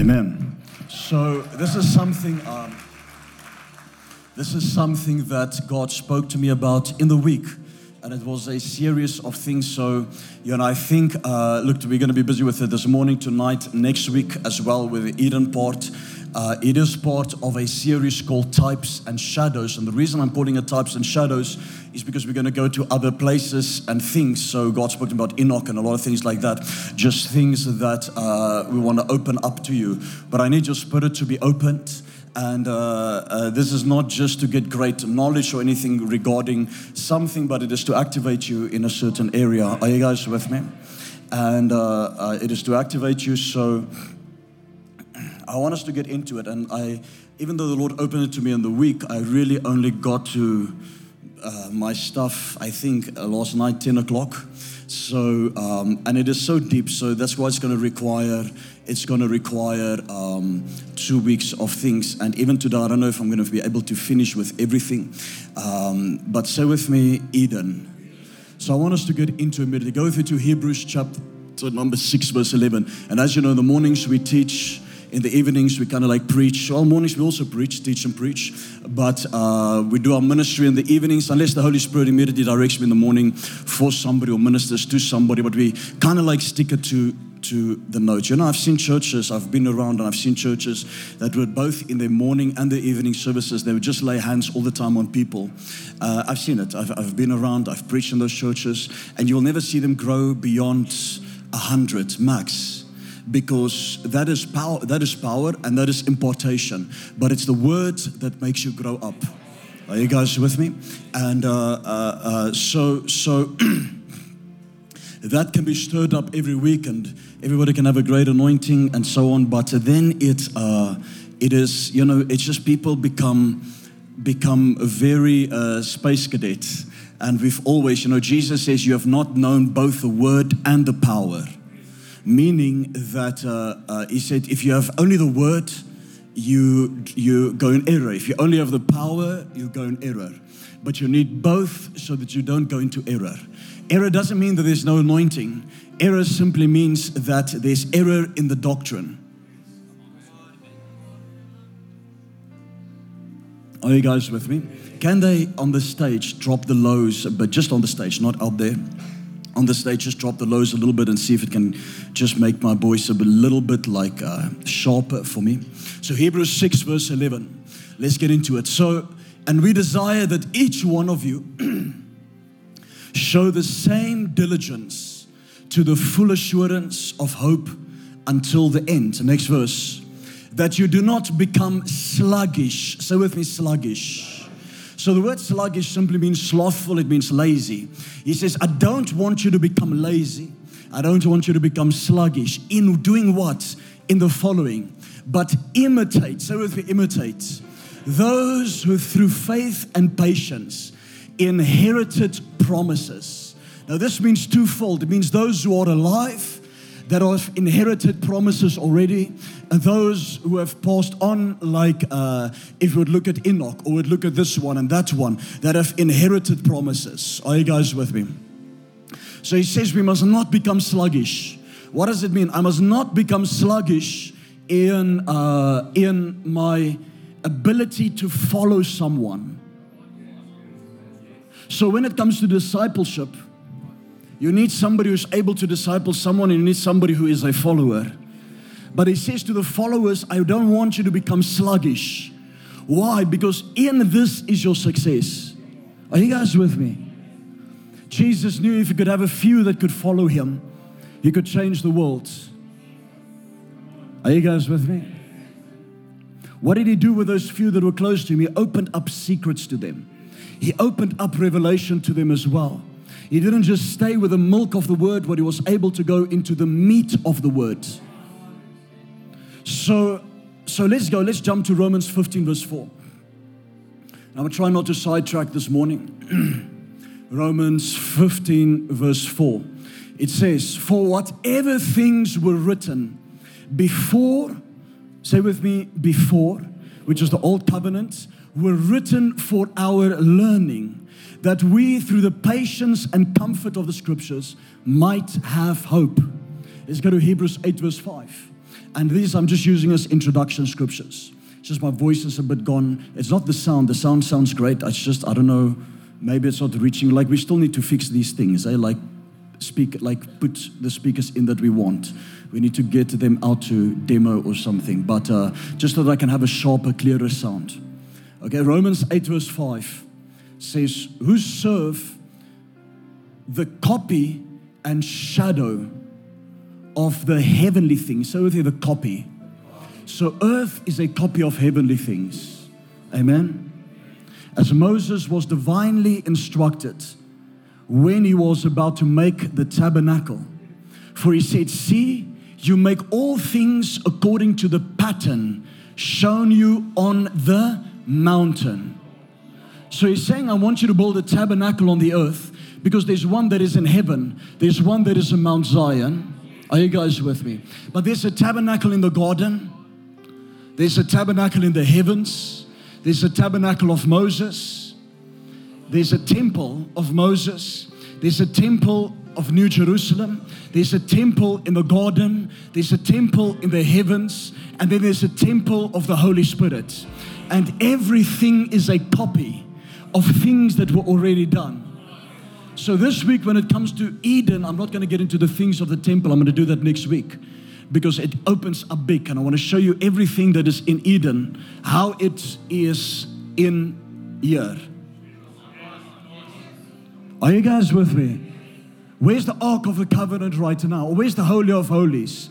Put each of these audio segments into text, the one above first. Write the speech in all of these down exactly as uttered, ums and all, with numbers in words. Amen. So this is something um, this is something that God spoke to me about in the week, and it was a series of things. So, you know, I think, uh, look, we're going to be busy with it this morning, tonight, next week as well with the Eden part. Uh, it is part of a series called Types and Shadows. And the reason I'm calling it Types and Shadows is because we're going to go to other places and things. So God spoke about Enoch and a lot of things like that, just things that uh, we want to open up to you. But I need your spirit to be opened. And uh, uh, this is not just to get great knowledge or anything regarding something, but it is to activate you in a certain area. Are you guys with me? And uh, uh, it is to activate you. So I want us to get into it. And I, even though the Lord opened it to me in the week, I really only got to uh, my stuff, I think, uh, last night, ten o'clock. So, um, and it is so deep. So that's why it's going to require... It's going to require um, two weeks of things. And even today, I don't know if I'm going to be able to finish with everything. Um, but say with me, Eden. So I want us to get into it immediately. Go through to Hebrews chapter number six, verse eleven. And as you know, in the mornings we teach. In the evenings, we kind of like preach. Well, mornings we also preach, teach and preach. But uh, we do our ministry in the evenings, unless the Holy Spirit immediately directs me in the morning for somebody or ministers to somebody. But we kind of like stick it to, to the notes. You know, I've seen churches, I've been around and I've seen churches that were both in their morning and their evening services. They would just lay hands all the time on people. Uh, I've seen it. I've, I've been around. I've preached in those churches. And you'll never see them grow beyond one hundred max. Because that is power, that is power, and that is impartation. But it's the word that makes you grow up. Are you guys with me? And uh, uh, uh, so, so that can be stirred up every week, and everybody can have a great anointing and so on. But then it, uh, it is, you know, it's just people become become very uh, space cadets, and we've always, you know, Jesus says, "You have not known both the word and the power." Meaning that uh, uh, he said, if you have only the word, you you go in error. If you only have the power, you go in error. But you need both so that you don't go into error. Error doesn't mean that there's no anointing. Error simply means that there's error in the doctrine. Are you guys with me? Can they, on the stage, drop the lows, but just on the stage, not out there? On the stage, just drop the lows a little bit and see if it can just make my voice a little bit like uh, sharper for me. So Hebrews six verse eleven, let's get into it. So, and we desire that each one of you show the same diligence to the full assurance of hope until the end. The next verse, that you do not become sluggish. Say with me, sluggish. So the word sluggish simply means slothful. It means lazy. He says, I don't want you to become lazy. I don't want you to become sluggish. In doing what? In the following. But imitate. So if we imitate those who through faith and patience inherited promises. Now this means twofold. It means those who are alive, that have inherited promises already, and those who have passed on, like uh, if we would look at Enoch, or would look at this one and that one, that have inherited promises. Are you guys with me? So he says we must not become sluggish. What does it mean? I must not become sluggish in uh, in my ability to follow someone. So when it comes to discipleship, you need somebody who's able to disciple someone, and you need somebody who is a follower. But he says to the followers, I don't want you to become sluggish. Why? Because in this is your success. Are you guys with me? Jesus knew if he could have a few that could follow him, he could change the world. Are you guys with me? What did he do with those few that were close to him? He opened up secrets to them. He opened up revelation to them as well. He didn't just stay with the milk of the word, but he was able to go into the meat of the word. So, so let's go. Let's jump to Romans fifteen, verse four. I'm going to try not to sidetrack this morning. Romans fifteen, verse four. It says, for whatever things were written before, say with me, before, which is the old covenant, were written for our learning, that we, through the patience and comfort of the Scriptures, might have hope. Let's go to Hebrews eight, verse five. And these I'm just using as introduction scriptures. It's just my voice is a bit gone. It's not the sound. The sound sounds great. It's just, I don't know, maybe it's not reaching. Like, we still need to fix these things. Eh? Like, speak, like put the speakers in that we want. We need to get them out to demo or something. But uh, just so that I can have a sharper, clearer sound. Okay, Romans eight verse five says, who serve the copy and shadow of the heavenly things. So with you, the copy. So earth is a copy of heavenly things. Amen? As Moses was divinely instructed when he was about to make the tabernacle. For he said, see, you make all things according to the pattern shown you on the mountain. So he's saying, I want you to build a tabernacle on the earth because there's one that is in heaven. There's one that is in Mount Zion. Are you guys with me? But there's a tabernacle in the garden. There's a tabernacle in the heavens. There's a tabernacle of Moses. There's a temple of Moses. There's a temple of New Jerusalem. There's a temple in the garden. There's a temple in the heavens. And then there's a temple of the Holy Spirit. And everything is a copy of things that were already done. So this week, when it comes to Eden, I'm not going to get into the things of the temple. I'm going to do that next week because it opens up big. And I want to show you everything that is in Eden, how it is in here. Are you guys with me? Where's the Ark of the Covenant right now? Or where's the Holy of Holies?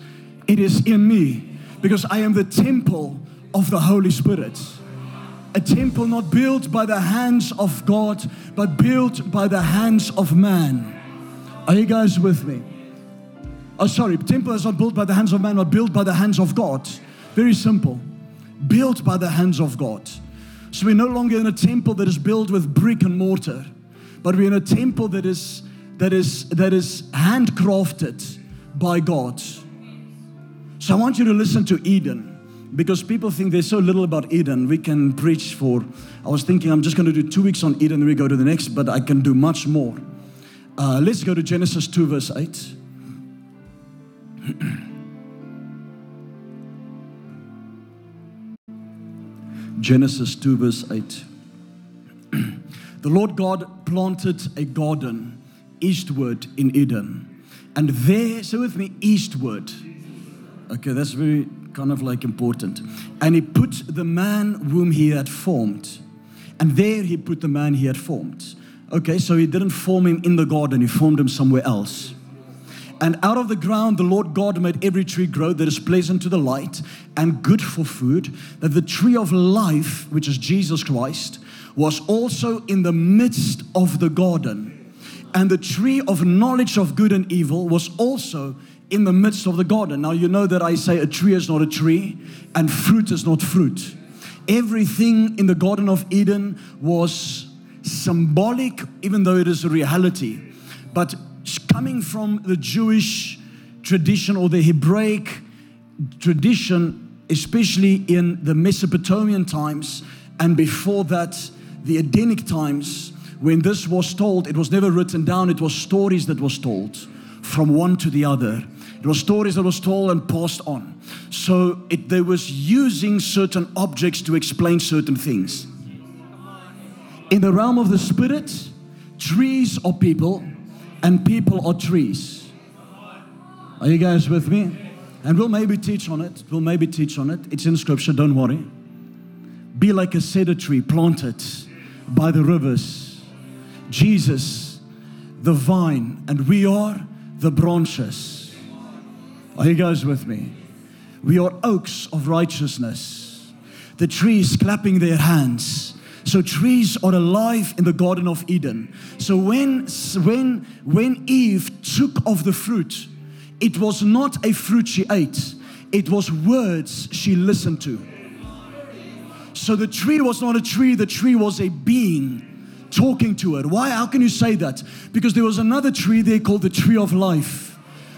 It is in me because I am the temple of the Holy Spirit. A temple not built by the hands of God, but built by the hands of man. Are you guys with me? Oh, sorry. Temple is not built by the hands of man, but built by the hands of God. Very simple. Built by the hands of God. So we're no longer in a temple that is built with brick and mortar, but we're in a temple that is that is that is handcrafted by God. So I want you to listen to Eden. Because people think there's so little about Eden. We can preach for, I was thinking I'm just going to do two weeks on Eden, then we go to the next, but I can do much more. Uh, let's go to Genesis two verse eight. Genesis two verse eight. The Lord God planted a garden eastward in Eden. And there, say with me, eastward. Okay, that's very... kind of like important. And he put the man whom he had formed. And there he put the man he had formed. Okay, so he didn't form him in the garden. He formed him somewhere else. And out of the ground the Lord God made every tree grow that is pleasant to the light and good for food, that the tree of life, which is Jesus Christ, was also in the midst of the garden. And the tree of knowledge of good and evil was also in the midst of the garden. Now, you know that I say a tree is not a tree and fruit is not fruit. Everything in the Garden of Eden was symbolic, even though it is a reality. But coming from the Jewish tradition or the Hebraic tradition, especially in the Mesopotamian times and before that, the Edenic times, when this was told, it was never written down. It was stories that was told from one to the other. It was stories that was told and passed on. So it, they was using certain objects to explain certain things. In the realm of the spirit, trees are people and people are trees. Are you guys with me? And we'll maybe teach on it. We'll maybe teach on it. It's in scripture, don't worry. Be like a cedar tree planted by the rivers. Jesus, the vine, and we are the branches. Are you guys with me? We are oaks of righteousness. The trees clapping their hands. So trees are alive in the Garden of Eden. So when, when, when Eve took of the fruit, it was not a fruit she ate. It was words she listened to. So the tree was not a tree. The tree was a being talking to it. Why? How can you say that? Because there was another tree there called the tree of life,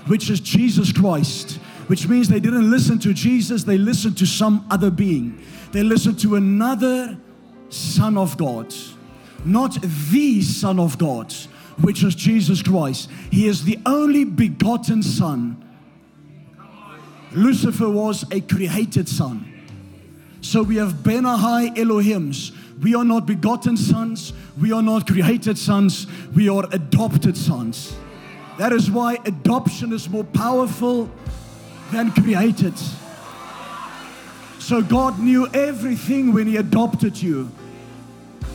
which is Jesus Christ, which means they didn't listen to Jesus. They listened to some other being. They listened to another Son of God, not the Son of God, which is Jesus Christ. He is the only begotten Son. Lucifer was a created son. So we have Benahai Elohims. We are not begotten sons. We are not created sons. We are adopted sons. That is why adoption is more powerful than created. So God knew everything when He adopted you.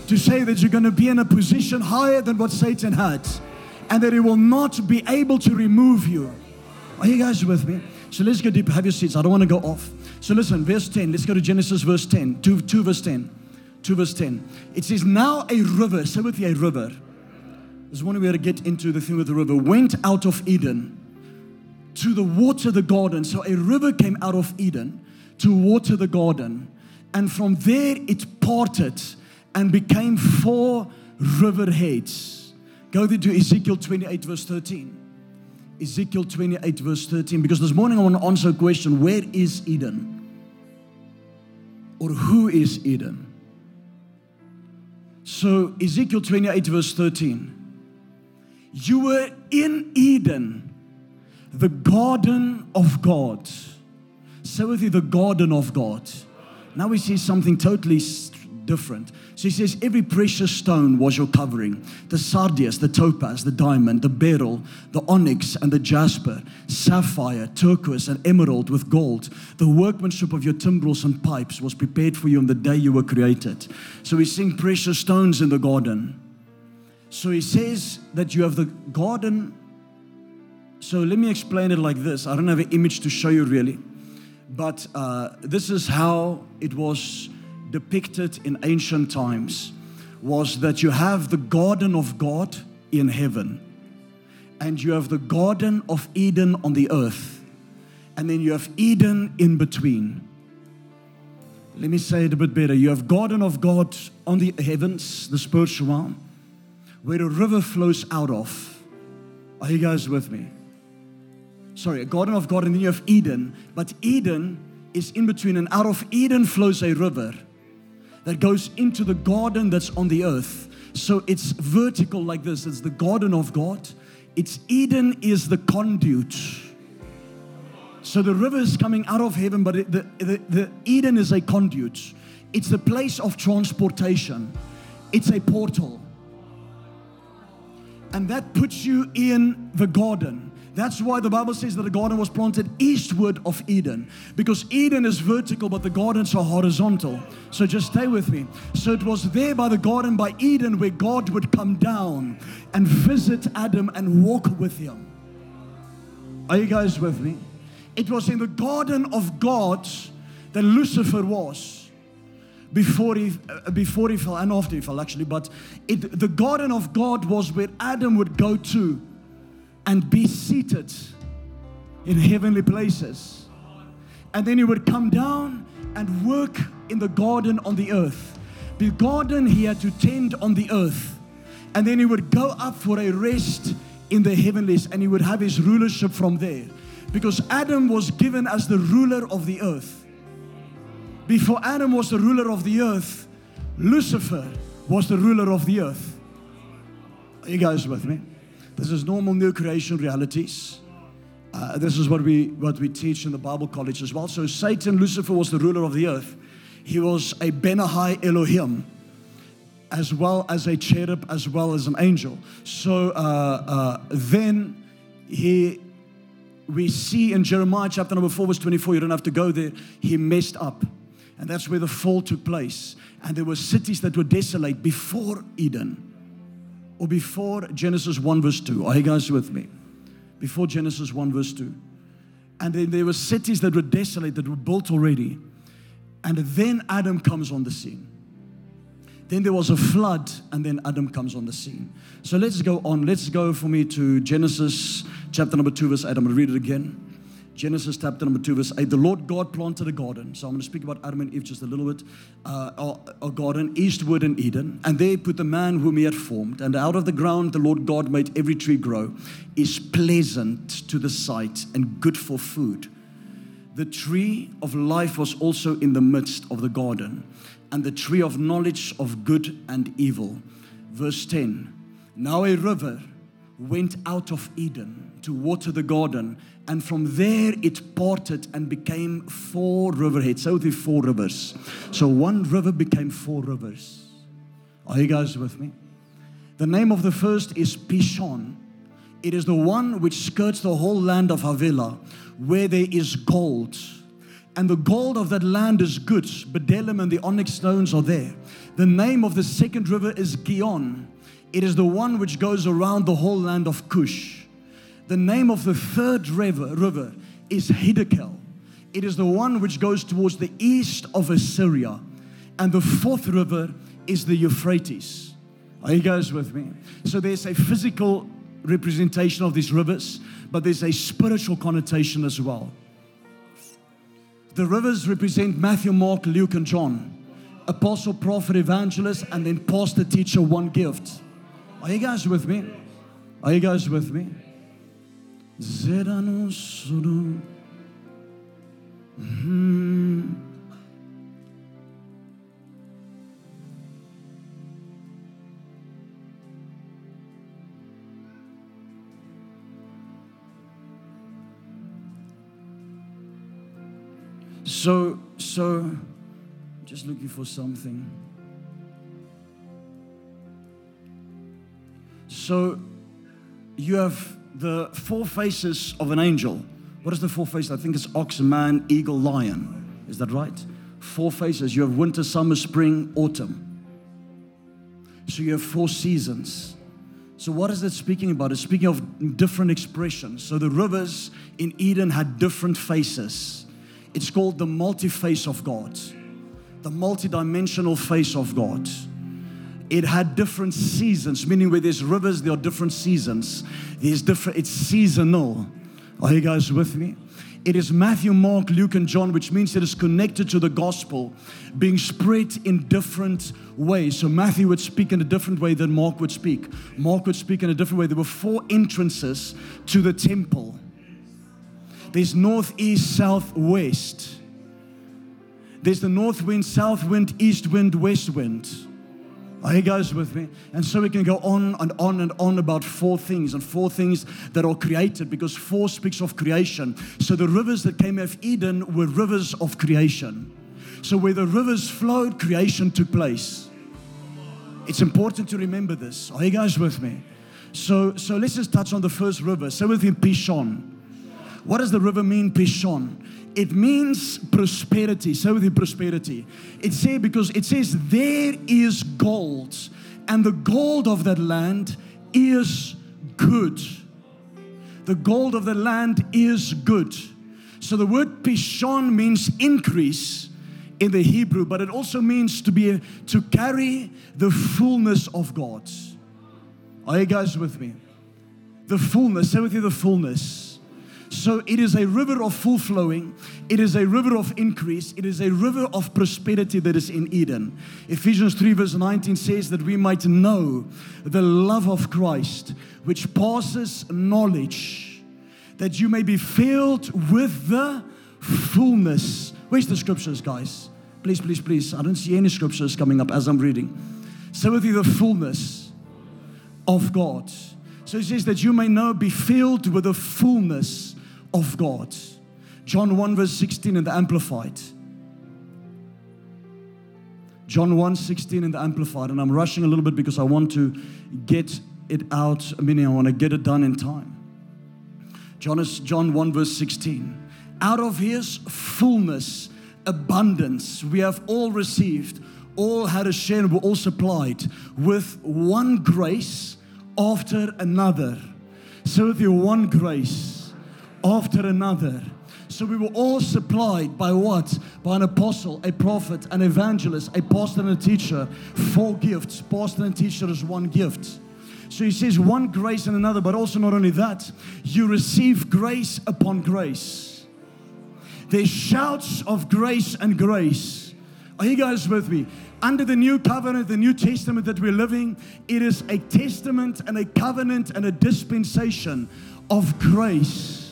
To say that you're going to be in a position higher than what Satan had. And that He will not be able to remove you. Are you guys with me? So let's go deep. Have your seats. I don't want to go off. So listen, verse ten. Let's go to Genesis verse ten. two, two verse ten. two verse ten. It says, now a river. Say with me, a river. There's one way to get into the thing with the river. Went out of Eden to the water the garden. So a river came out of Eden to water the garden. And from there it parted and became four river heads. Go there to Ezekiel twenty-eight verse thirteen. Ezekiel twenty-eight verse thirteen. Because this morning I want to answer a question. Where is Eden? Or who is Eden? So Ezekiel twenty-eight verse thirteen. You were in Eden, the garden of God. Say with you, the garden of God. Now we see something totally different. So he says, every precious stone was your covering. The sardius, the topaz, the diamond, the beryl, the onyx and the jasper, sapphire, turquoise and emerald with gold. The workmanship of your timbrels and pipes was prepared for you on the day you were created. So he's seeing precious stones in the garden. So he says that you have the garden. So let me explain it like this. I don't have an image to show you really. But uh, this is how it was depicted in ancient times, was that you have the garden of God in heaven and you have the garden of Eden on the earth, and then you have Eden in between. Let me say it a bit better. You have garden of God on the heavens, the spiritual realm, where a river flows out of. Are you guys with me? Sorry, a garden of God, and then you have Eden. But Eden is in between, and out of Eden flows a river that goes into the garden that's on the earth. So it's vertical like this. It's the garden of God. It's Eden is the conduit. So the river is coming out of heaven, but it, the, the, the Eden is a conduit. It's the place of transportation. It's a portal. And that puts you in the garden. That's why the Bible says that the garden was planted eastward of Eden. Because Eden is vertical, but the gardens are horizontal. So just stay with me. So it was there by the garden, by Eden, where God would come down and visit Adam and walk with him. Are you guys with me? It was in the garden of God that Lucifer was. Before he, uh, before he fell, and after he fell actually. But it, the garden of God was where Adam would go to and be seated in heavenly places. And then he would come down and work in the garden on the earth. The garden he had to tend on the earth. And then he would go up for a rest in the heavenlies, and he would have his rulership from there. Because Adam was given as the ruler of the earth. Before Adam was the ruler of the earth, Lucifer was the ruler of the earth. Are you guys with me? This is normal new creation realities. Uh, this is what we what we teach in the Bible college as well. So Satan, Lucifer, was the ruler of the earth. He was a Benahai Elohim, as well as a cherub, as well as an angel. So uh, uh, then he, we see in Jeremiah chapter number four, verse twenty-four. You don't have to go there. He messed up, and that's where the fall took place. And there were cities that were desolate before Eden. Or before Genesis one verse two. Are you guys with me? Before Genesis one verse two. And then there were cities that were desolate, that were built already. And then Adam comes on the scene. Then there was a flood, and then Adam comes on the scene. So let's go on. Let's go for me to Genesis chapter number two verse eight. I'm going to read it again. Genesis chapter number two verse eight. The Lord God planted a garden. So I'm going to speak about Adam and Eve just a little bit. Uh, our, our garden eastward in Eden. And there put the man whom he had formed. And out of the ground the Lord God made every tree grow. Is pleasant to the sight and good for food. The tree of life was also in the midst of the garden. And the tree of knowledge of good and evil. Verse ten. Now a river went out of Eden to water the garden, and from there it parted and became four riverheads. So there were four rivers. So one river became four rivers. Are you guys with me? The name of the first is Pishon. It is the one which skirts the whole land of Havilah, where there is gold. And the gold of that land is good. Bdellium and the onyx stones are there. The name of the second river is Gion. It is the one which goes around the whole land of Cush. The name of the third river, river is Hiddekel. It is the one which goes towards the east of Assyria. And the fourth river is the Euphrates. Are you guys with me? So there's a physical representation of these rivers, but there's a spiritual connotation as well. The rivers represent Matthew, Mark, Luke, and John. Apostle, prophet, evangelist, and then pastor, teacher, one gift. Are you guys with me? Are you guys with me? Mm-hmm. So, so, just looking for something. So, you have the four faces of an angel. What is the four faces? I think it's ox, man, eagle, lion. Is that right? Four faces. You have winter, summer, spring, autumn. So you have four seasons. So what is it speaking about? It's speaking of different expressions. So the rivers in Eden had different faces. It's called the multi-face of God, the multi-dimensional face of God. It had different seasons, meaning where there's rivers, there are different seasons. There's different, it's seasonal. Are you guys with me? It is Matthew, Mark, Luke, and John, which means it is connected to the gospel, being spread in different ways. So Matthew would speak in a different way than Mark would speak. Mark would speak in a different way. There were four entrances to the temple. There's north, east, south, west. There's the north wind, south wind, east wind, west wind. Are you guys with me? And so we can go on and on and on about four things, and four things that are created, because four speaks of creation. So the rivers that came out of Eden were rivers of creation. So where the rivers flowed, creation took place. It's important to remember this. Are you guys with me? So, so let's just touch on the first river. So within Pishon. What does the river mean, Pishon? It means prosperity. So with the prosperity. It says, because it says there is gold, and the gold of that land is good. The gold of the land is good. So the word Pishon means increase in the Hebrew, but it also means to be to carry the fullness of God. Are you guys with me? The fullness. Say with you, the fullness. So it is a river of full flowing. It is a river of increase. It is a river of prosperity that is in Eden. Ephesians three verse nineteen says that we might know the love of Christ, which passes knowledge, that you may be filled with the fullness. Where's the scriptures, guys? Please, please, please. I don't see any scriptures coming up as I'm reading. So with you, the fullness of God. So it says that you may now be filled with the fullness of God. John one verse sixteen in the Amplified. John one sixteen in the Amplified. And I'm rushing a little bit because I want to get it out. I mean, I want to get it done in time. John, is, John one verse sixteen. Out of His fullness, abundance, we have all received, all had a share, and were all supplied with one grace after another. So with your one grace after another. So we were all supplied by what? By an apostle, a prophet, an evangelist, a pastor and a teacher. Four gifts. Pastor and teacher is one gift. So he says one grace and another, but also not only that, you receive grace upon grace. There's shouts of grace and grace. Are you guys with me? Under the new covenant, the New Testament that we're living, it is a testament and a covenant and a dispensation of grace.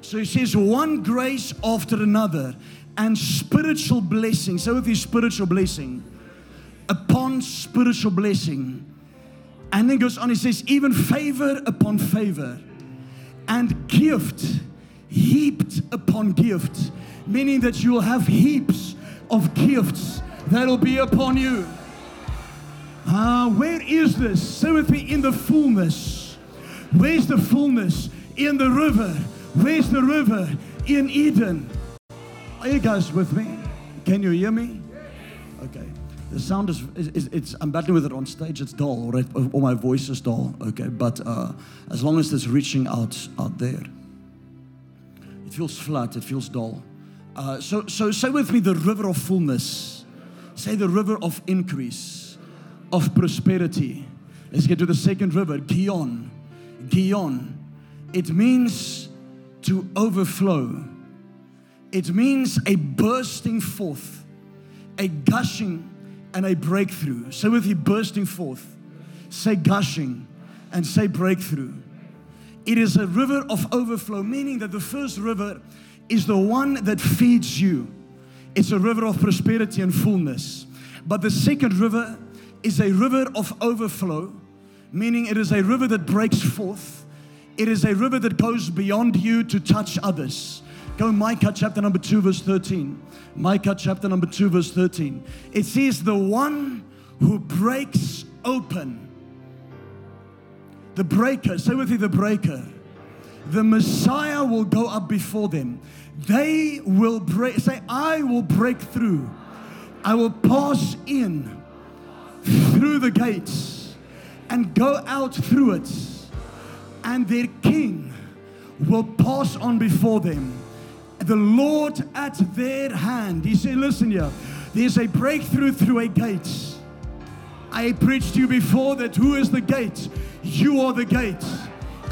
So he says one grace after another, and spiritual blessing. So with his spiritual blessing, upon spiritual blessing, And then goes on, he says, even favor upon favor and gift heaped upon gift, meaning that you will have heaps of gifts that will be upon you. Ah, where is this? Seventy in the fullness. Where's the fullness? In the river. Where's the river? In Eden. Are you guys with me? Can you hear me? Okay. The sound is, is, is it's, I'm battling with it on stage. It's dull, right? Or my voice is dull. Okay, but uh, as long as it's reaching out out there, it feels flat. It feels dull. Uh, so, so say with me, the river of fullness. Say the river of increase, of prosperity. Let's get to the second river, Gion. Gion. It means to overflow. It means a bursting forth, a gushing, and a breakthrough. Say with you, bursting forth. Say gushing, and say breakthrough. It is a river of overflow, meaning that the first river is the one that feeds you. It's a river of prosperity and fullness. But the second river is a river of overflow, meaning it is a river that breaks forth. It is a river that goes beyond you to touch others. Go Micah chapter number two verse thirteen. Micah chapter number two verse thirteen. It says the one who breaks open. The breaker. Say with me, the breaker. The Messiah will go up before them. They will break. Say, I will break through. I will pass in through the gates and go out through it. And their king will pass on before them. The Lord at their hand. He said, listen here, there's a breakthrough through a gate. I preached to you before that who is the gate? You are the gate.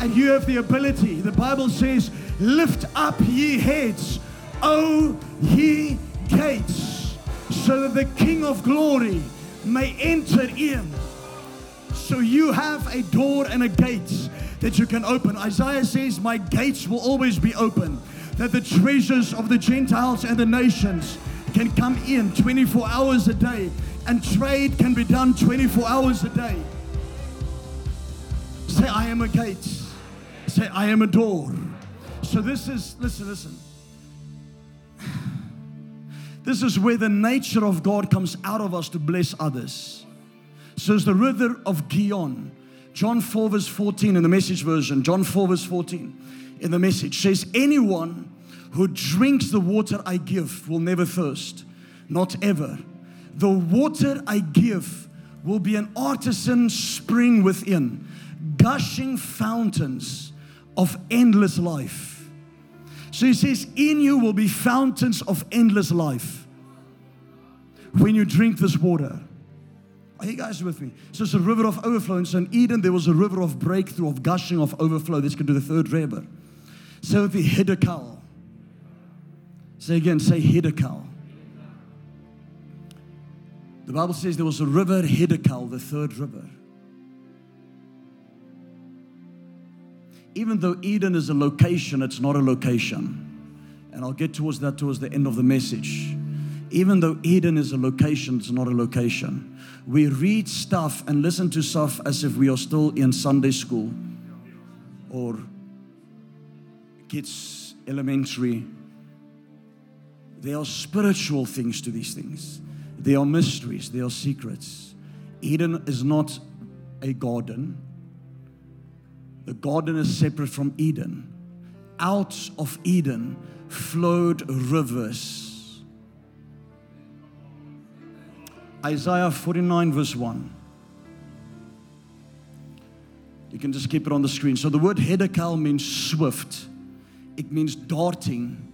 And you have the ability. The Bible says, lift up ye heads, O ye gates, so that the King of glory may enter in. So you have a door and a gate that you can open. Isaiah says, my gates will always be open, that the treasures of the Gentiles and the nations can come in twenty-four hours a day, and trade can be done twenty-four hours a day. Say, I am a gate. Say, I am a door. So this is, listen, listen. This is where the nature of God comes out of us to bless others. So it's the river of Gion. John four verse fourteen in the Message version. John four verse fourteen. In the Message says, anyone who drinks the water I give will never thirst, not ever. The water I give will be an artisan spring within, gushing fountains of endless life. So he says, in you will be fountains of endless life when you drink this water. Are you guys with me? So it's a river of overflow. And so in Eden, there was a river of breakthrough, of gushing, of overflow. Let's go to the third river. So the Hiddekel. Say again, say Hiddekel. The Bible says there was a river, Hiddekel, the third river. Even though Eden is a location, it's not a location. And I'll get towards that towards the end of the message. Even though Eden is a location, it's not a location. We read stuff and listen to stuff as if we are still in Sunday school or kids elementary. There are spiritual things to these things. There are mysteries. There are secrets. Eden is not a garden. The garden is separate from Eden. Out of Eden flowed rivers. Isaiah forty-nine verse one. You can just keep it on the screen. So the word Hiddekel means swift. It means darting.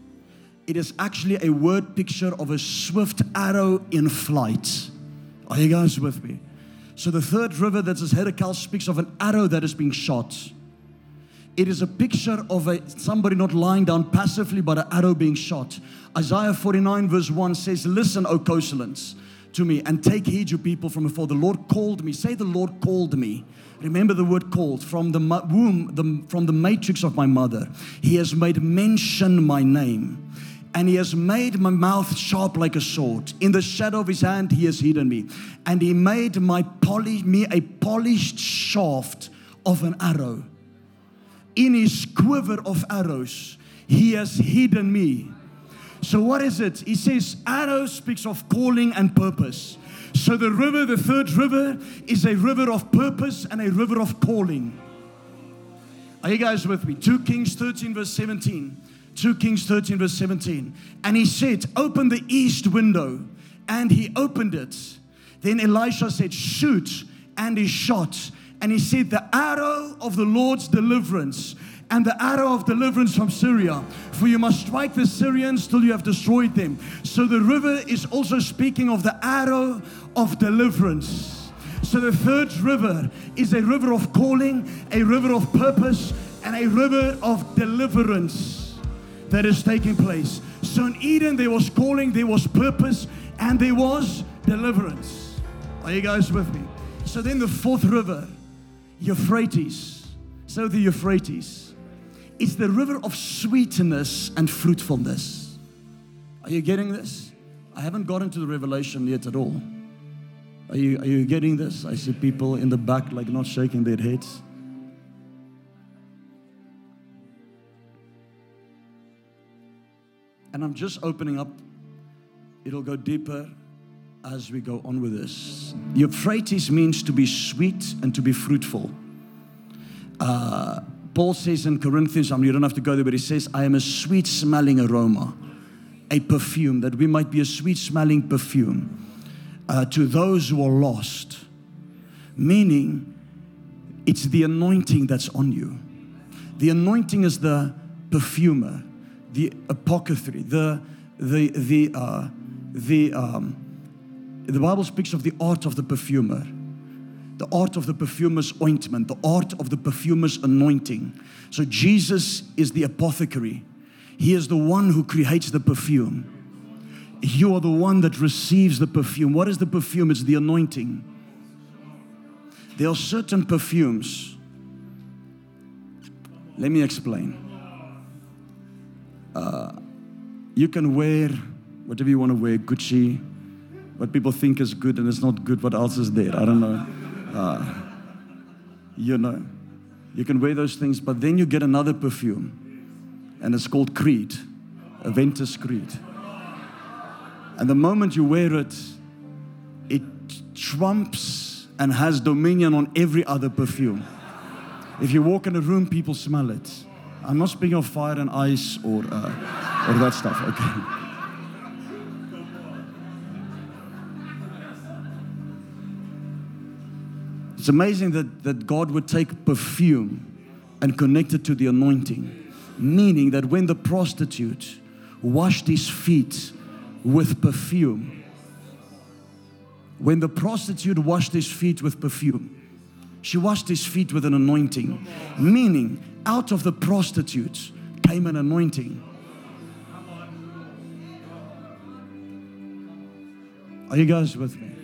It is actually a word picture of a swift arrow in flight. Are you guys with me? So the third river, that is Hiddekel, speaks of an arrow that is being shot. It is a picture of a somebody not lying down passively, but an arrow being shot. Isaiah forty-nine verse one says, listen, O coastlands, to me, and take heed, you people from afar. The Lord called me. Say, the Lord called me. Remember the word called. From the womb, the, from the matrix of my mother, He has made mention my name. and he has made my mouth sharp like a sword. In the shadow of his hand he has hidden me. And he made my poli- me a polished shaft of an arrow. In his quiver of arrows he has hidden me. So what is it? He says arrow speaks of calling and purpose. So the river, the third river, is a river of purpose and a river of calling. Are you guys with me? Second Kings thirteen verse seventeen. Second Kings thirteen verse seventeen. And he said, open the east window. And he opened it. Then Elisha said, shoot. And he shot. And he said, the arrow of the Lord's deliverance. And the arrow of deliverance from Syria. For you must strike the Syrians till you have destroyed them. So the river is also speaking of the arrow of deliverance. So the third river is a river of calling, a river of purpose, and a river of deliverance that is taking place. So in Eden there was calling, there was purpose, and there was deliverance. Are you guys with me? So then the fourth river, Euphrates. So the Euphrates. It's the river of sweetness and fruitfulness. Are you getting this? I haven't gotten to the Revelation yet at all. Are you, are you getting this? I see people in the back like not shaking their heads. And I'm just opening up. It'll go deeper as we go on with this. Euphrates means to be sweet and to be fruitful. Uh... Paul says in Corinthians, I mean, you don't have to go there, but he says, I am a sweet-smelling aroma, a perfume, that we might be a sweet-smelling perfume uh, to those who are lost. Meaning, it's the anointing that's on you. The anointing is the perfumer, the apothecary, the, the, the, uh, the, um, the Bible speaks of the art of the perfumer. The art of the perfumer's ointment, the art of the perfumer's anointing. So Jesus is the apothecary. He is the one who creates the perfume. You are the one that receives the perfume. What is the perfume? It's the anointing. There are certain perfumes. Let me explain. Uh, you can wear whatever you want to wear, Gucci, what people think is good and it's not good, what else is there? I don't know. Uh, you know, you can wear those things, but then you get another perfume, and it's called Creed, Aventus Creed. And the moment you wear it, it trumps and has dominion on every other perfume. If you walk in a room, people smell it. I'm not speaking of fire and ice or uh, or that stuff. Okay. It's amazing that, that God would take perfume and connect it to the anointing. Meaning that when the prostitute washed his feet with perfume, when the prostitute washed his feet with perfume, she washed his feet with an anointing. Meaning, out of the prostitute came an anointing. Are you guys with me?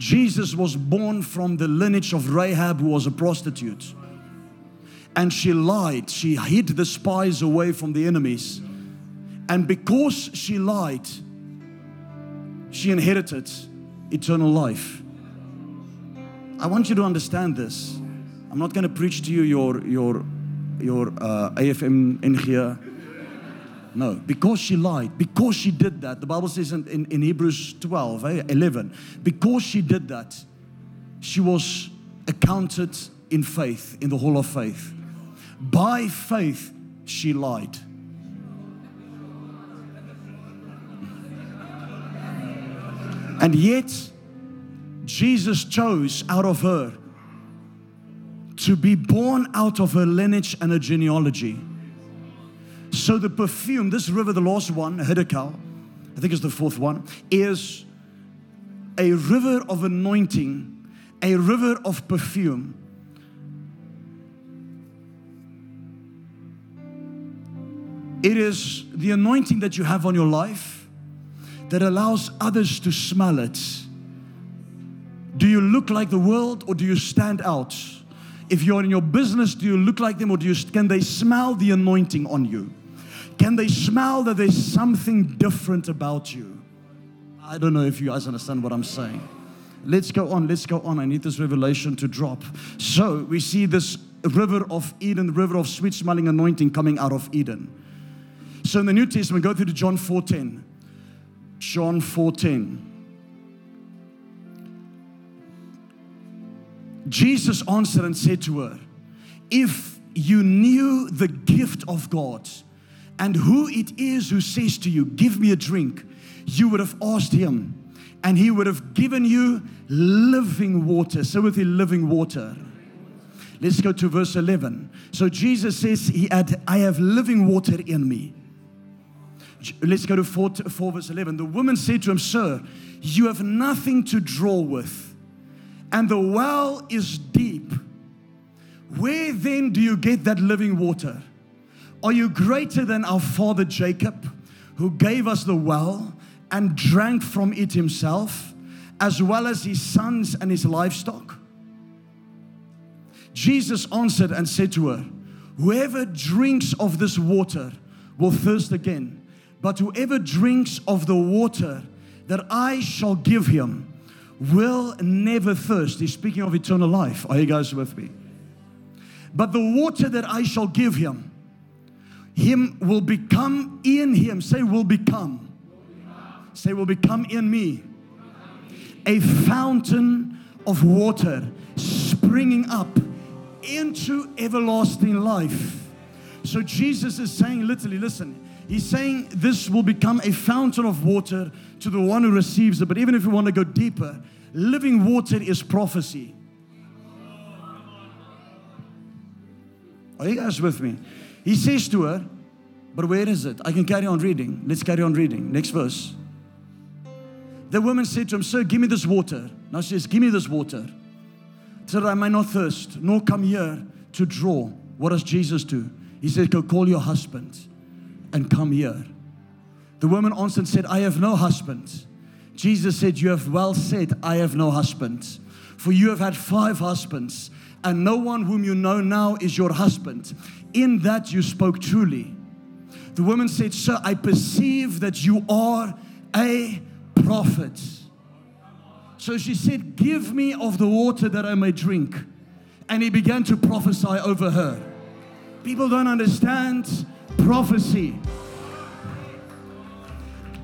Jesus was born from the lineage of Rahab, who was a prostitute. And she lied. She hid the spies away from the enemies. And because she lied, she inherited eternal life. I want you to understand this. I'm not going to preach to you your, your, your uh, A F M in here. No, because she lied, because she did that, the Bible says in, in, in Hebrews twelve, eh, eleven, because she did that, she was accounted in faith, in the hall of faith. By faith, she lied. And yet, Jesus chose out of her to be born out of her lineage and her genealogy. So the perfume, this river, the last one, Hiddekel, I think it's the fourth one, is a river of anointing, a river of perfume. It is the anointing that you have on your life that allows others to smell it. Do you look like the world or do you stand out? If you're in your business, do you look like them or do you, can they smell the anointing on you? Can they smell that there's something different about you? I don't know if you guys understand what I'm saying. Let's go on, let's go on. I need this revelation to drop. So we see this river of Eden, river of sweet-smelling anointing coming out of Eden. So in the New Testament, go through to John four ten. John four ten. Jesus answered and said to her, if you knew the gift of God and who it is who says to you, give me a drink, you would have asked him and he would have given you living water. So with the living water. Let's go to verse eleven. So Jesus says, he had, I have living water in me. Let's go to four, four verse eleven. The woman said to him, sir, you have nothing to draw with, and the well is deep. Where then do you get that living water? Are you greater than our father Jacob, who gave us the well and drank from it himself, as well as his sons and his livestock? Jesus answered and said to her, whoever drinks of this water will thirst again, but whoever drinks of the water that I shall give him will never thirst. He's speaking of eternal life. Are you guys with me? But the water that I shall give him, him will become in him. Say, will become. Will become. Say, will become in me. A fountain of water springing up into everlasting life. So Jesus is saying literally, listen, he's saying this will become a fountain of water to the one who receives it. But even if you want to go deeper, living water is prophecy. Are you guys with me? He says to her, but where is it? I can carry on reading. Let's carry on reading. Next verse. The woman said to him, sir, give me this water. Now she says, give me this water, so that I may not thirst, nor come here to draw. What does Jesus do? He said, go call your husband and come here. The woman answered and said, I have no husband. Jesus said, you have well said, I have no husband. For you have had five husbands, and no one whom you know now is your husband. In that you spoke truly. The woman said, sir, I perceive that you are a prophet. So she said, give me of the water that I may drink. And he began to prophesy over her. People don't understand prophecy.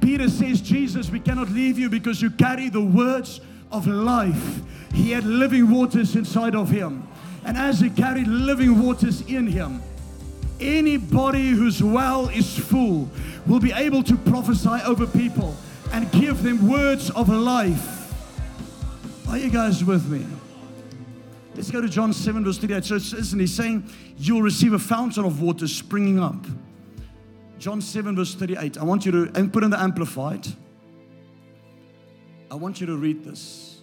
Peter says, Jesus, we cannot leave you because you carry the words of life. He had living waters inside of him. And as he carried living waters in him, anybody whose well is full will be able to prophesy over people and give them words of life. Are you guys with me? Let's go to John seven verse thirty-eight. So listen, he's saying you'll receive a fountain of water springing up. John seven verse thirty-eight. I want you to, and put in the Amplified. I want you to read this.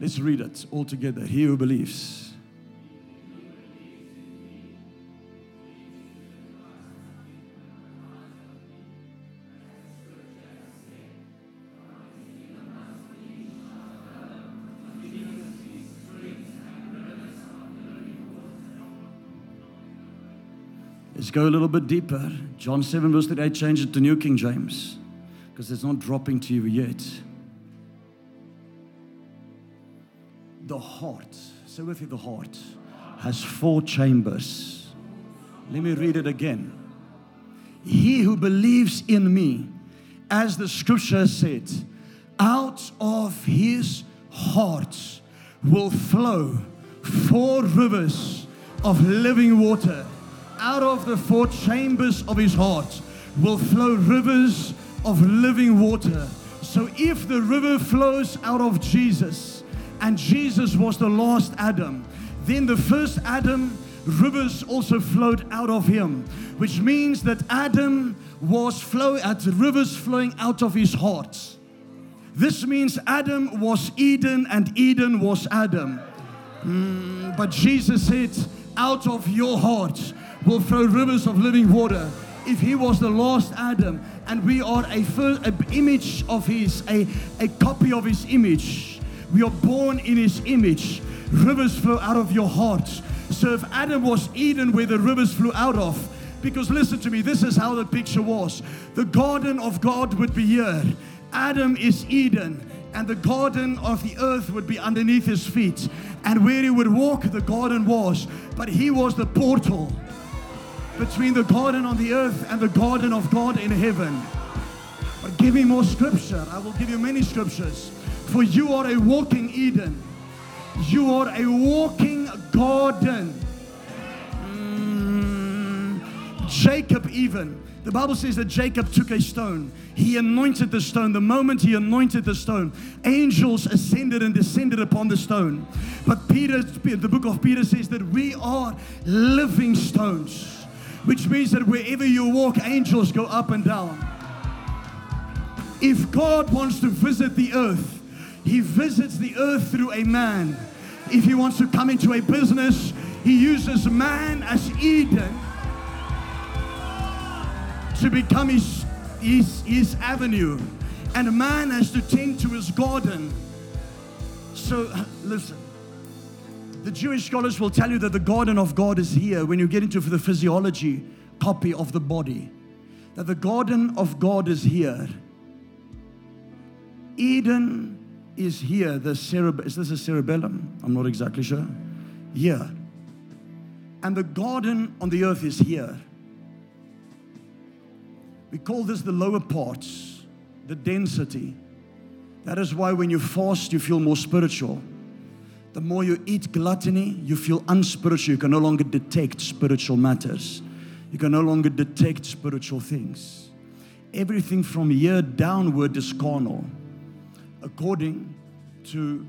Let's read it all together. He who believes. Let's go a little bit deeper. John seven verse thirty-eight, change it to New King James, because it's not dropping to you yet. The heart, so with you, the heart has four chambers. Let me read it again. He who believes in me, as the scripture said, out of his heart will flow four rivers of living water. Out of the four chambers of his heart will flow rivers of living water. So if the river flows out of Jesus, and Jesus was the last Adam, then the first Adam, rivers also flowed out of him, which means that Adam was flowing at rivers flowing out of his heart. This means Adam was Eden and Eden was Adam. Mm, but Jesus said, out of your heart will flow rivers of living water. If he was the last Adam, and we are a first, a image of his, a, a copy of his image, we are born in his image, rivers flow out of your heart. So if Adam was Eden, where the rivers flew out of, Because listen to me, this is how the picture was. The garden of God would be here. Adam is Eden, and the garden of the earth would be underneath his feet. And where he would walk, the garden was. But he was the portal between the garden on the earth and the garden of God in heaven. But give me more scripture. I will give you many scriptures. For you are a walking Eden. You are a walking garden. Mm, Jacob even. The Bible says that Jacob took a stone. He anointed the stone. The moment he anointed the stone, angels ascended and descended upon the stone. But Peter, the book of Peter says that we are living stones, which means that wherever you walk, angels go up and down. If God wants to visit the earth, He visits the earth through a man. If He wants to come into a business, He uses man as Eden to become his, his, his avenue. And a man has to tend to his garden. So, listen. The Jewish scholars will tell you that the garden of God is here when you get into the physiology copy of the body. That the garden of God is here. Eden is here. The cerebellum. Is this a cerebellum? I'm not exactly sure. Here. And the garden on the earth is here. We call this the lower parts, the density. That is why when you fast, you feel more spiritual. The more you eat gluttony, you feel unspiritual. You can no longer detect spiritual matters. You can no longer detect spiritual things. Everything from here downward is carnal. According to,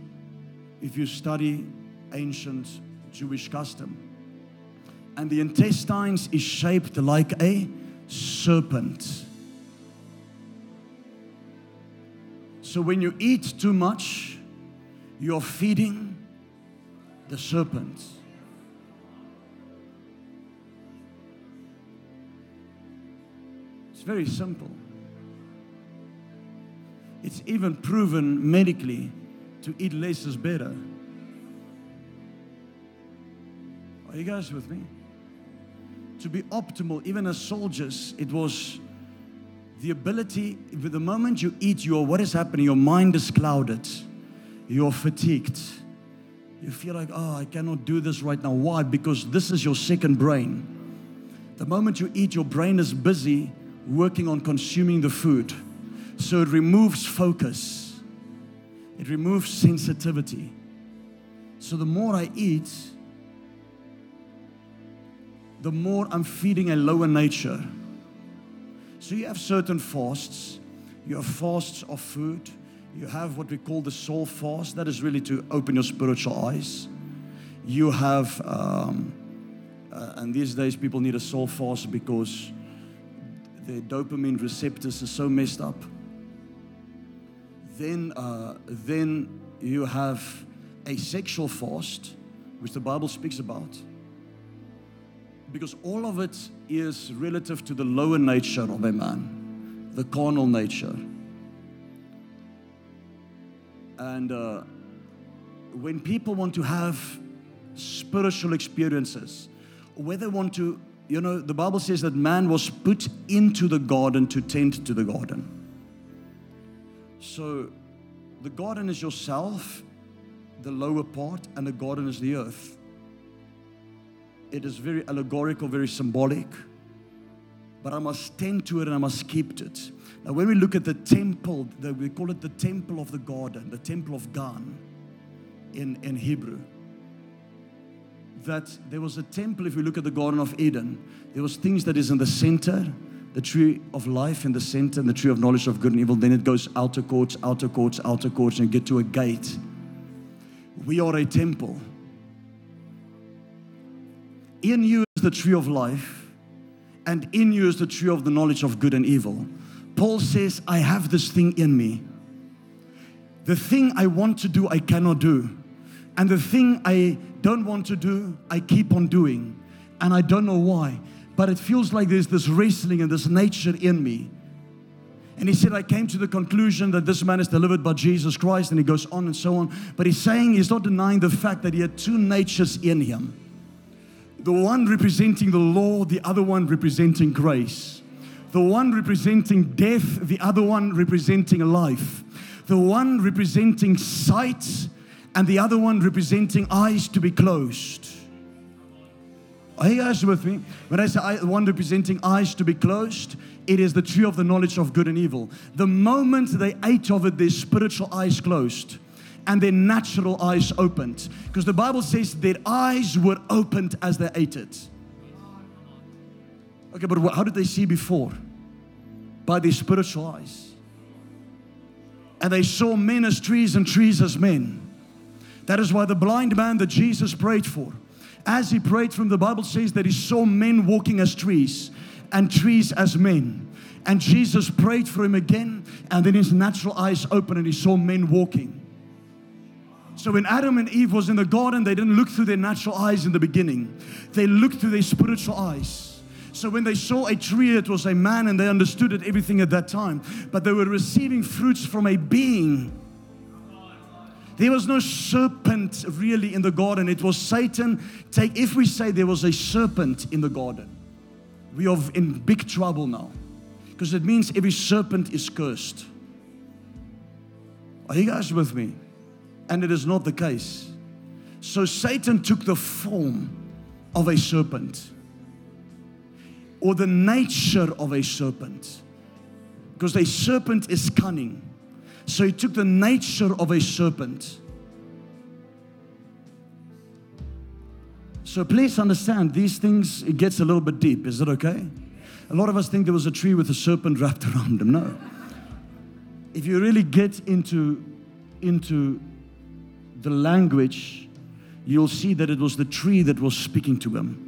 if you study ancient Jewish custom. And the intestines is shaped like a serpent. So when you eat too much, you're feeding the serpent. It's very simple. It's even proven medically to eat less is better. Are you guys with me? To be optimal, even as soldiers, it was the ability, the moment you eat, you are, what is happening? Your mind is clouded. You're fatigued. You feel like, oh, I cannot do this right now. Why? Because this is your second brain. The moment you eat, your brain is busy working on consuming the food. So it removes focus. It removes sensitivity. So the more I eat, the more I'm feeding a lower nature. So you have certain fasts. You have fasts of food. You have what we call the soul fast. That is really to open your spiritual eyes. You have, um, uh, and these days people need a soul fast because their dopamine receptors are so messed up. Then, uh, then you have a sexual fast, which the Bible speaks about. Because all of it is relative to the lower nature of a man, the carnal nature. And uh, when people want to have spiritual experiences, where they want to, you know, the Bible says that man was put into the garden to tend to the garden. So the garden is yourself, the lower part, and the garden is the earth. It is very allegorical, very symbolic. But I must tend to it and I must keep to it. Now when we look at the temple, the, we call it the temple of the garden, the temple of Gan in, in Hebrew. That there was a temple, if we look at the Garden of Eden, there was things that is in the center, the tree of life in the center and the tree of knowledge of good and evil. Then it goes outer courts, outer courts, outer courts and get to a gate. We are a temple. In you is the tree of life, and in you is the tree of the knowledge of good and evil. Paul says, I have this thing in me. The thing I want to do, I cannot do. And the thing I don't want to do, I keep on doing. And I don't know why, but it feels like there's this wrestling and this nature in me. And he said, I came to the conclusion that this man is delivered by Jesus Christ, and he goes on and so on. But he's saying, he's not denying the fact that he had two natures in him. The one representing the law, the other one representing grace. The one representing death, the other one representing life. The one representing sight, and the other one representing eyes to be closed. Are you guys with me? When I say one representing eyes to be closed, it is the tree of the knowledge of good and evil. The moment they ate of it, their spiritual eyes closed and their natural eyes opened. Because the Bible says their eyes were opened as they ate it. Okay, but how did they see before? By their spiritual eyes. And they saw men as trees and trees as men. That is why the blind man that Jesus prayed for, as he prayed from the Bible says that he saw men walking as trees and trees as men. And Jesus prayed for him again, and then his natural eyes opened and he saw men walking. So when Adam and Eve was in the garden, they didn't look through their natural eyes in the beginning. They looked through their spiritual eyes. So when they saw a tree, it was a man, and they understood it, everything at that time. But they were receiving fruits from a being. There was no serpent really in the garden. It was Satan. Take, if we say there was a serpent in the garden, we are in big trouble now. Because it means every serpent is cursed. Are you guys with me? And it is not the case. So Satan took the form of a serpent, or the nature of a serpent, because a serpent is cunning. So he took the nature of a serpent. So please understand, these things, it gets a little bit deep. Is that okay? A lot of us think there was a tree with a serpent wrapped around him. No. If you really get into, into the language, you'll see that it was the tree that was speaking to him.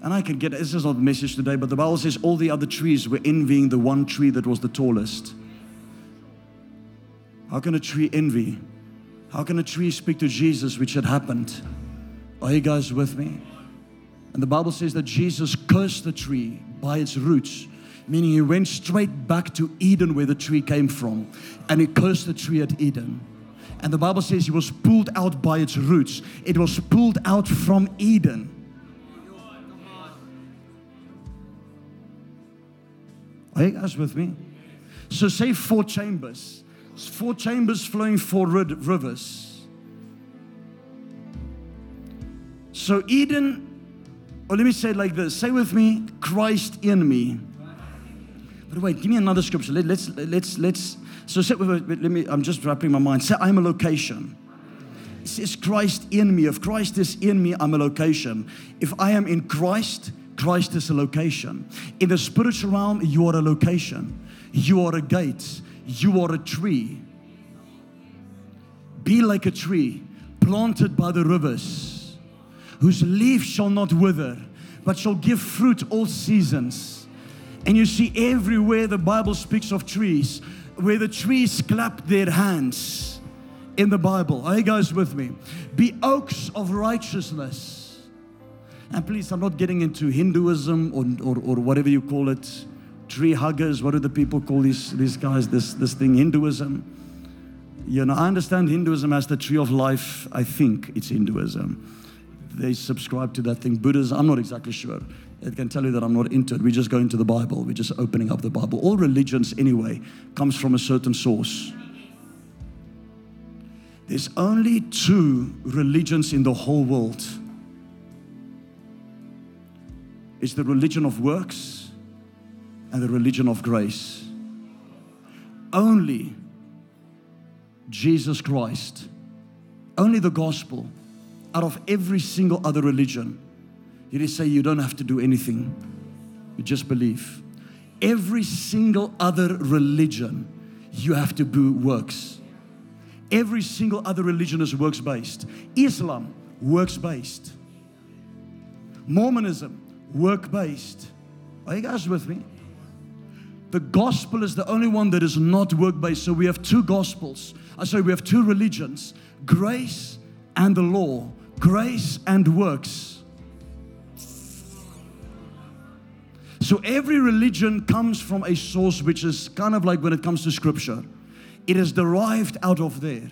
And I can get, this is not the message today, but the Bible says all the other trees were envying the one tree that was the tallest. How can a tree envy? How can a tree speak to Jesus, which had happened? Are you guys with me? And the Bible says that Jesus cursed the tree by its roots, meaning he went straight back to Eden where the tree came from, and he cursed the tree at Eden. And the Bible says he was pulled out by its roots. It was pulled out from Eden. Are you guys with me? So say four chambers. Four chambers flowing four rivers. So Eden, or let me say it like this. Say with me, Christ in me. But wait, give me another scripture. Let, let's, let's, let's. So say, wait, wait, let me, I'm just wrapping my mind. Say, I'm a location. It says Christ in me. If Christ is in me, I'm a location. If I am in Christ, Christ is a location. In the spiritual realm, you are a location. You are a gate. You are a tree. Be like a tree planted by the rivers, whose leaf shall not wither, but shall give fruit all seasons. And you see everywhere the Bible speaks of trees, where the trees clap their hands in the Bible. Are you guys with me? Be oaks of righteousness. And please, I'm not getting into Hinduism or, or, or whatever you call it, tree huggers. What do the people call these, these guys, this, this thing, Hinduism? You know, I understand Hinduism as the tree of life. I think it's Hinduism. They subscribe to that thing. Buddhism, I'm not exactly sure. It can tell you that I'm not into it. We just go into the Bible. We're just opening up the Bible. All religions, anyway, comes from a certain source. There's only two religions in the whole world. It's the religion of works and the religion of grace. Only Jesus Christ, only the gospel, out of every single other religion, it is say you don't have to do anything. You just believe. Every single other religion, you have to do works. Every single other religion is works-based. Islam, works-based. Mormonism, work-based. Are you guys with me? The gospel is the only one that is not work-based. So we have two gospels. I say we have two religions, grace and the law, grace and works. So every religion comes from a source which is kind of like when it comes to scripture. It is derived out of there.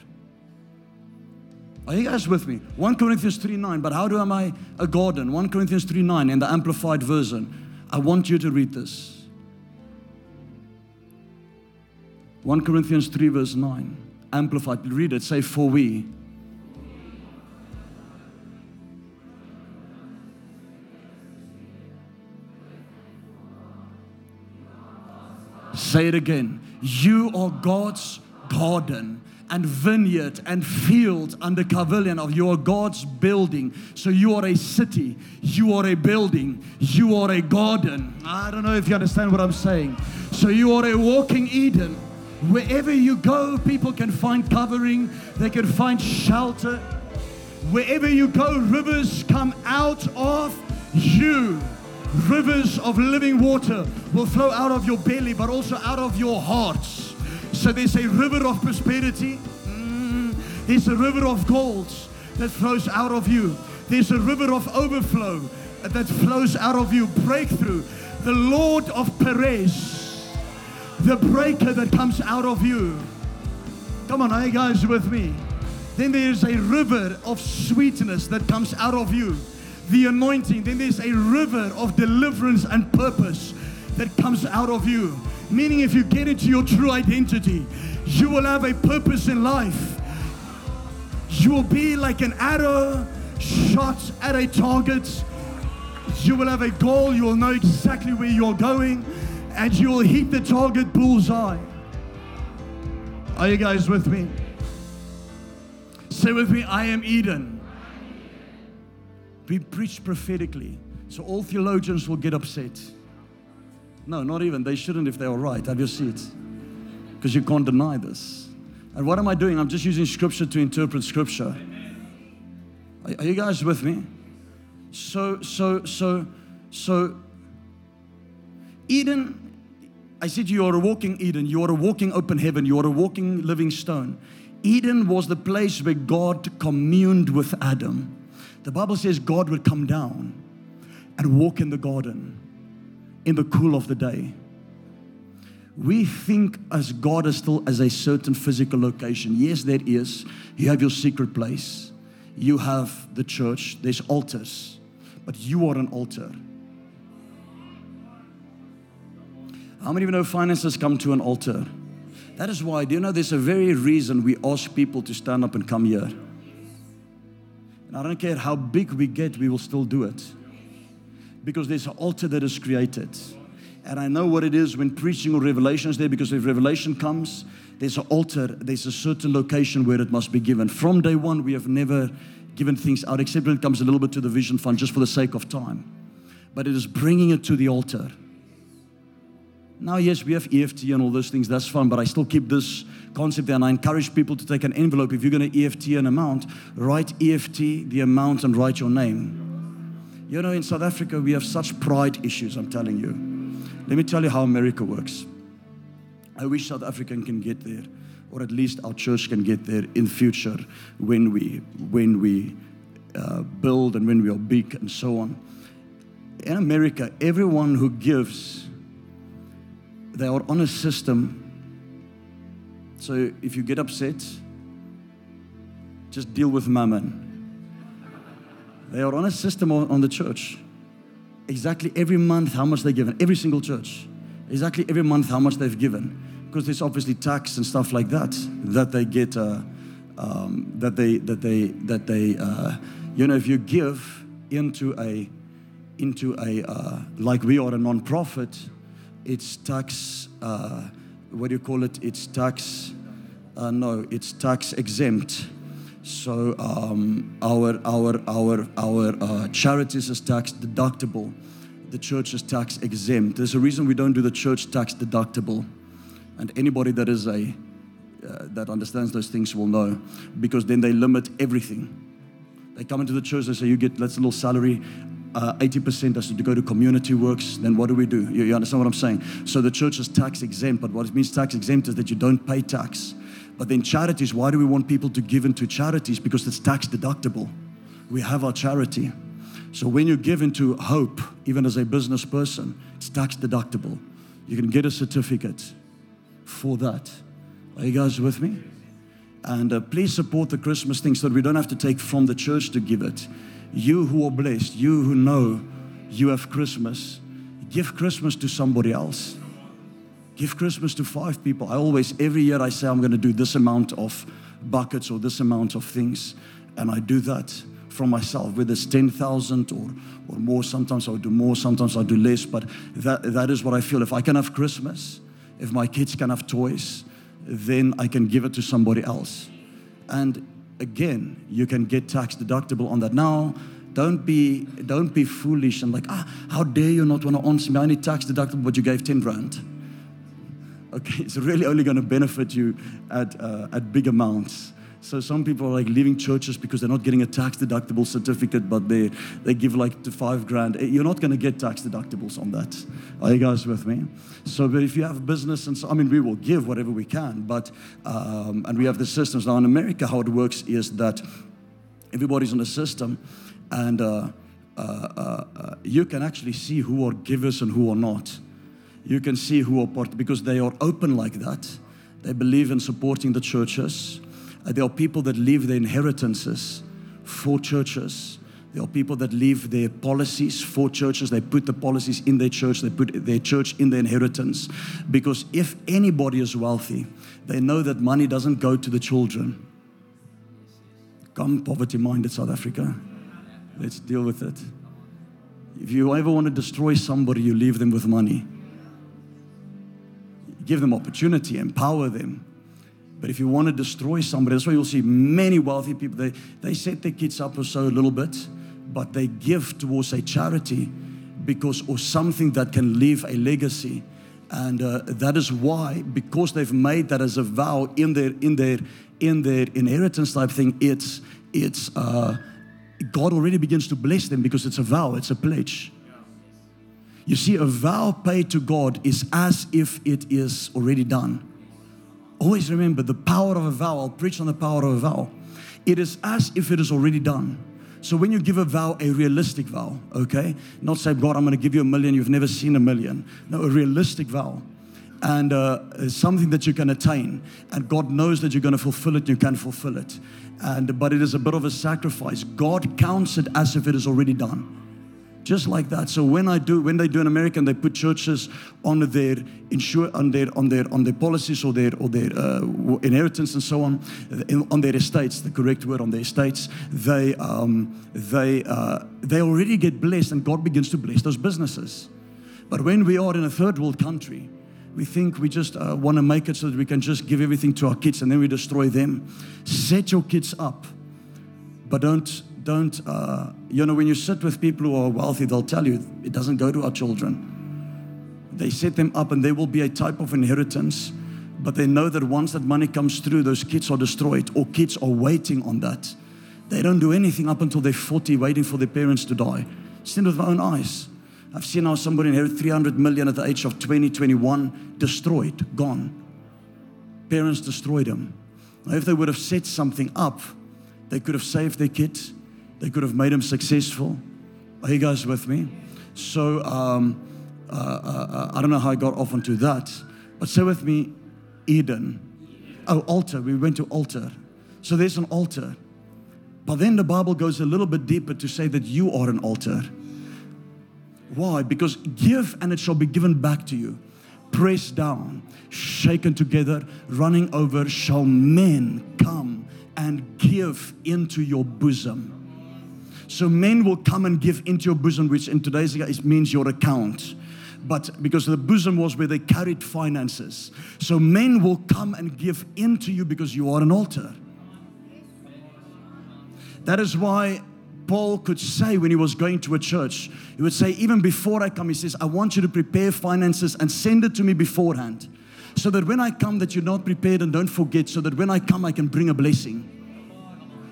Are you guys with me? First Corinthians three nine. But how do am I a garden? First Corinthians three nine in the Amplified version. I want you to read this. First Corinthians three verse nine. Amplified. Read it. Say, for we. Say it again. You are God's garden and vineyard and field under pavilion of you are God's building. So you are a city, you are a building, you are a garden. I don't know if you understand what I'm saying. So you are a walking Eden. Wherever you go, people can find covering, they can find shelter. Wherever you go, rivers come out of you. Rivers of living water will flow out of your belly, but also out of your hearts. So there's a river of prosperity. Mm. There's a river of gold that flows out of you. There's a river of overflow that flows out of you. Breakthrough. The Lord of Perez. The breaker that comes out of you. Come on, are you guys with me? Then there's a river of sweetness that comes out of you. The anointing. Then there's a river of deliverance and purpose that comes out of you. Meaning, if you get into your true identity, you will have a purpose in life. You will be like an arrow shot at a target. You will have a goal. You will know exactly where you're going, and you will hit the target bullseye. Are you guys with me? Say with me, I am Eden. We preach prophetically, so all theologians will get upset. No, not even. They shouldn't if they are right. Have your seat. Because you can't deny this. And what am I doing? I'm just using Scripture to interpret Scripture. Are, are you guys with me? So, so, so, so, Eden, I said you are a walking Eden. You are a walking open heaven. You are a walking living stone. Eden was the place where God communed with Adam. The Bible says God would come down and walk in the garden in the cool of the day. We think as God is still as a certain physical location. Yes, there is. You have your secret place. You have the church. There's altars. But you are an altar. How many of you know finances come to an altar? That is why, do you know, there's a very reason we ask people to stand up and come here. I don't care how big we get, we will still do it. Because there's an altar that is created. And I know what it is when preaching or revelation is there, because if revelation comes, there's an altar, there's a certain location where it must be given. From day one, we have never given things out, except when it comes a little bit to the vision fund, just for the sake of time. But it is bringing it to the altar. Now, yes, we have E F T and all those things. That's fun. But I still keep this concept there. And I encourage people to take an envelope. If you're going to E F T an amount, write E F T, the amount, and write your name. You know, in South Africa, we have such pride issues, I'm telling you. Let me tell you how America works. I wish South African can get there, or at least our church can get there in future when we, when we uh, build and when we are big and so on. In America, everyone who gives, they are on a system. So if you get upset, just deal with mammon. They are on a system on the church. Exactly every month how much they've given. Every single church. Exactly every month how much they've given. Because there's obviously tax and stuff like that that they get. Uh, um, that they that they that they. Uh, you know, if you give into a into a uh, like we are a non-profit. It's tax, uh, what do you call it? It's tax, uh, no, it's tax exempt. So um, our our our our uh, charities is tax deductible. The church is tax exempt. There's a reason we don't do the church tax deductible. And anybody that is a, uh, that understands those things will know, because then they limit everything. They come into the church, they say, you get, that's a little salary. Uh, eighty percent has to go to community works, then what do we do? You, you understand what I'm saying? So the church is tax exempt, but what it means tax exempt is that you don't pay tax. But then charities, why do we want people to give into charities? Because it's tax deductible. We have our charity. So when you give into Hope, even as a business person, it's tax deductible. You can get a certificate for that. Are you guys with me? And uh, please support the Christmas thing so that we don't have to take from the church to give it. You who are blessed, you who know you have Christmas, give Christmas to somebody else. Give Christmas to five people. I always, every year I say I'm going to do this amount of buckets or this amount of things. And I do that from myself, whether it's ten thousand or, or more. Sometimes I'll do more, sometimes I'll do less. But that that is what I feel. If I can have Christmas, if my kids can have toys, then I can give it to somebody else. And again, you can get tax deductible on that. Now, don't be don't be foolish and like, ah, how dare you not want to answer me? I need tax deductible, but you gave ten grand. Okay, it's really only going to benefit you at uh, at big amounts. So some people are like leaving churches because they're not getting a tax deductible certificate, but they they give like to five grand. You're not going to get tax deductibles on that. Are you guys with me? So, but if you have business and so, I mean, we will give whatever we can. But um, and we have the systems now in America. How it works is that everybody's on a system, and uh, uh, uh, uh, you can actually see who are givers and who are not. You can see who are part, because they are open like that. They believe in supporting the churches. Uh, there are people that leave their inheritances for churches. There are people that leave their policies for churches. They put the policies in their church. They put their church in their inheritance. Because if anybody is wealthy, they know that money doesn't go to the children. Come, poverty-minded South Africa. Let's deal with it. If you ever want to destroy somebody, you leave them with money. Give them opportunity, empower them. But if you want to destroy somebody, that's why you'll see many wealthy people, they, they set their kids up or so a little bit, but they give towards a charity because or something that can leave a legacy. And uh, that is why, because they've made that as a vow in their in their in their inheritance type thing, it's it's uh, God already begins to bless them because it's a vow, it's a pledge. You see, a vow paid to God is as if it is already done. Always remember the power of a vow. I'll preach on the power of a vow. It is as if it is already done. So when you give a vow, a realistic vow, okay? Not say, God, I'm going to give you a million. You've never seen a million. No, a realistic vow. And uh, something that you can attain. And God knows that you're going to fulfill it. You can fulfill it. And but it is a bit of a sacrifice. God counts it as if it is already done. Just like that. So when I do, when they do in America, and they put churches on their insure, on their on their on their policies or their or their uh, inheritance and so on, on their estates. The correct word, on their estates. They um, they uh, they already get blessed, and God begins to bless those businesses. But when we are in a third world country, we think we just uh, want to make it so that we can just give everything to our kids, and then we destroy them. Set your kids up, but don't. Don't, uh, you know, when you sit with people who are wealthy, they'll tell you it doesn't go to our children. They set them up and they will be a type of inheritance, but they know that once that money comes through, those kids are destroyed or kids are waiting on that. They don't do anything up until they're forty, waiting for their parents to die. I've seen it with my own eyes. I've seen how somebody inherited three hundred million at the age of twenty, twenty-one, destroyed, gone. Parents destroyed them. Now, if they would have set something up, they could have saved their kids. They could have made him successful. Are you guys with me? So um, uh, uh, I don't know how I got off onto that. But say with me, Eden. Oh, altar. We went to altar. So there's an altar. But then the Bible goes a little bit deeper to say that you are an altar. Why? Because give and it shall be given back to you. Pressed down, shaken together, running over, shall men come and give into your bosom. So men will come and give into your bosom, which in today's case means your account. But because the bosom was where they carried finances. So men will come and give into you because you are an altar. That is why Paul could say when he was going to a church, he would say, even before I come, he says, I want you to prepare finances and send it to me beforehand. So that when I come, that you're not prepared and don't forget. So that when I come, I can bring a blessing.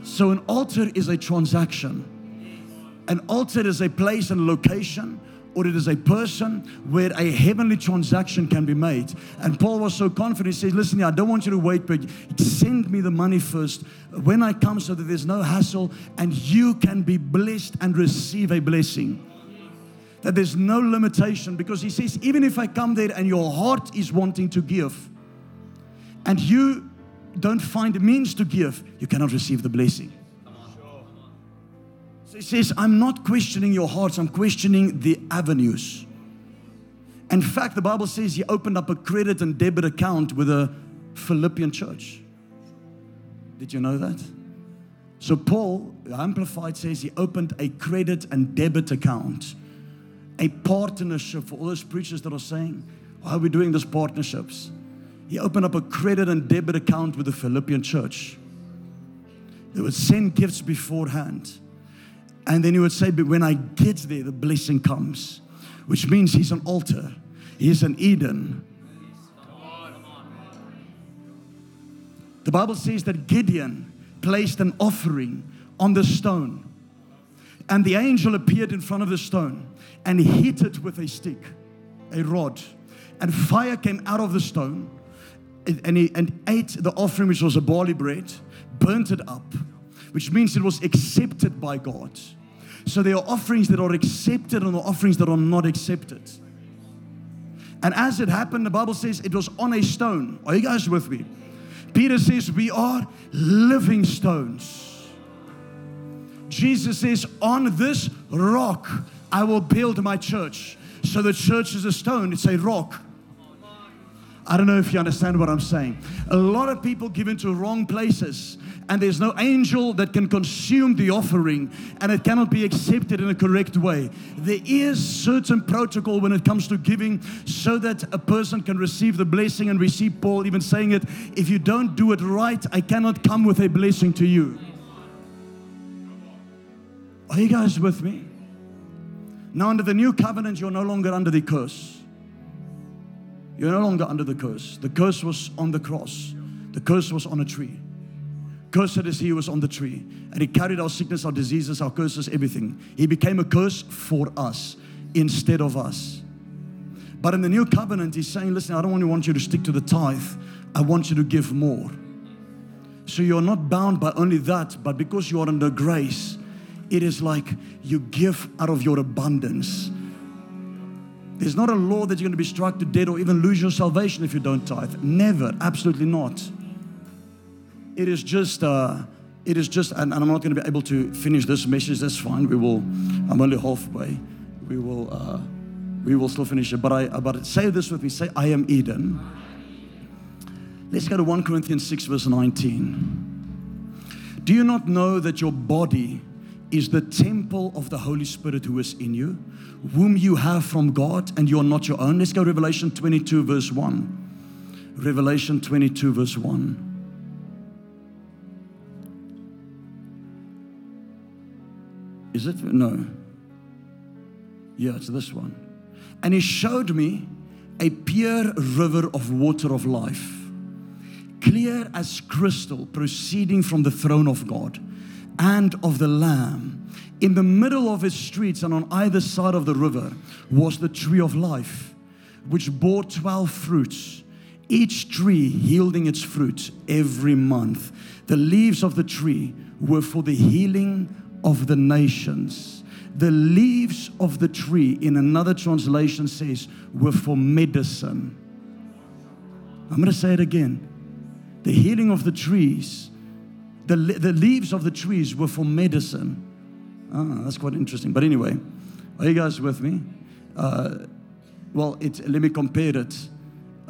So an altar is a transaction. An altar is a place and location, or it is a person where a heavenly transaction can be made. And Paul was so confident, he says, listen, I don't want you to wait, but send me the money first when I come so that there's no hassle and you can be blessed and receive a blessing. That there's no limitation, because he says, even if I come there and your heart is wanting to give and you don't find the means to give, you cannot receive the blessing. So it says, I'm not questioning your hearts, I'm questioning the avenues. In fact, the Bible says he opened up a credit and debit account with a Philippian church. Did you know that? So Paul, Amplified, says he opened a credit and debit account, a partnership for all those preachers that are saying, why are we doing these partnerships? He opened up a credit and debit account with the Philippian church. They would send gifts beforehand. And then he would say, but when I get there, the blessing comes. Which means he's an altar. He's an Eden. The Bible says that Gideon placed an offering on the stone. And the angel appeared in front of the stone and hit it with a stick, a rod. And fire came out of the stone and, he, and ate the offering, which was a barley bread, burnt it up, which means it was accepted by God. So there are offerings that are accepted and there are offerings that are not accepted. And as it happened, the Bible says it was on a stone. Are you guys with me? Peter says we are living stones. Jesus says, on this rock I will build my church. So the church is a stone, it's a rock. I don't know if you understand what I'm saying. A lot of people give into wrong places, and there's no angel that can consume the offering, and it cannot be accepted in a correct way. There is certain protocol when it comes to giving so that a person can receive the blessing and receive Paul even saying it. If you don't do it right, I cannot come with a blessing to you. Are you guys with me? Now under the new covenant, you're no longer under the curse. You're no longer under the curse. The curse was on the cross. The curse was on a tree. Cursed is he who was on the tree. And he carried our sickness, our diseases, our curses, everything. He became a curse for us instead of us. But in the new covenant, he's saying, listen, I don't only want you to stick to the tithe. I want you to give more. So you're not bound by only that, but because you are under grace, it is like you give out of your abundance. There's not a law that you're going to be struck to dead or even lose your salvation if you don't tithe. Never, absolutely not. It is just, uh, it is just, and, and I'm not going to be able to finish this message. That's fine. We will. I'm only halfway. We will. Uh, we will still finish it. But I. But say this with me. Say, I am Eden. Let's go to First Corinthians six, verse nineteen. Do you not know that your body is the temple of the Holy Spirit who is in you, whom you have from God, and you are not your own? Let's go to Revelation twenty-two, verse one. Revelation twenty-two, verse one. Is it? No. Yeah, it's this one. And he showed me a pure river of water of life, clear as crystal, proceeding from the throne of God and of the Lamb. In the middle of its streets and on either side of the river was the tree of life, which bore twelve fruits, each tree yielding its fruit every month. The leaves of the tree were for the healing of the nations. The leaves of the tree, in another translation says, were for medicine. I'm going to say it again. The healing of the trees The, the leaves of the trees were for medicine. Ah, that's quite interesting. But anyway, are you guys with me? Uh, well, it, let me compare it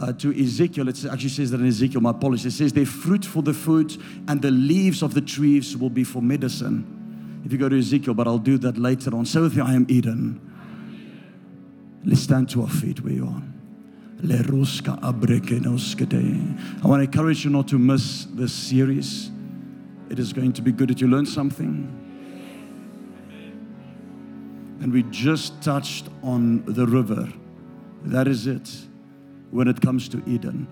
uh, to Ezekiel. It actually says that in Ezekiel, my apologies. It says, their fruit for the food and the leaves of the trees will be for medicine. If you go to Ezekiel, but I'll do that later on. So with me, I am Eden. Let's stand to our feet where you are. I want to encourage you not to miss this series. It is going to be good that you learn something. And we just touched on the river. That is it when it comes to Eden.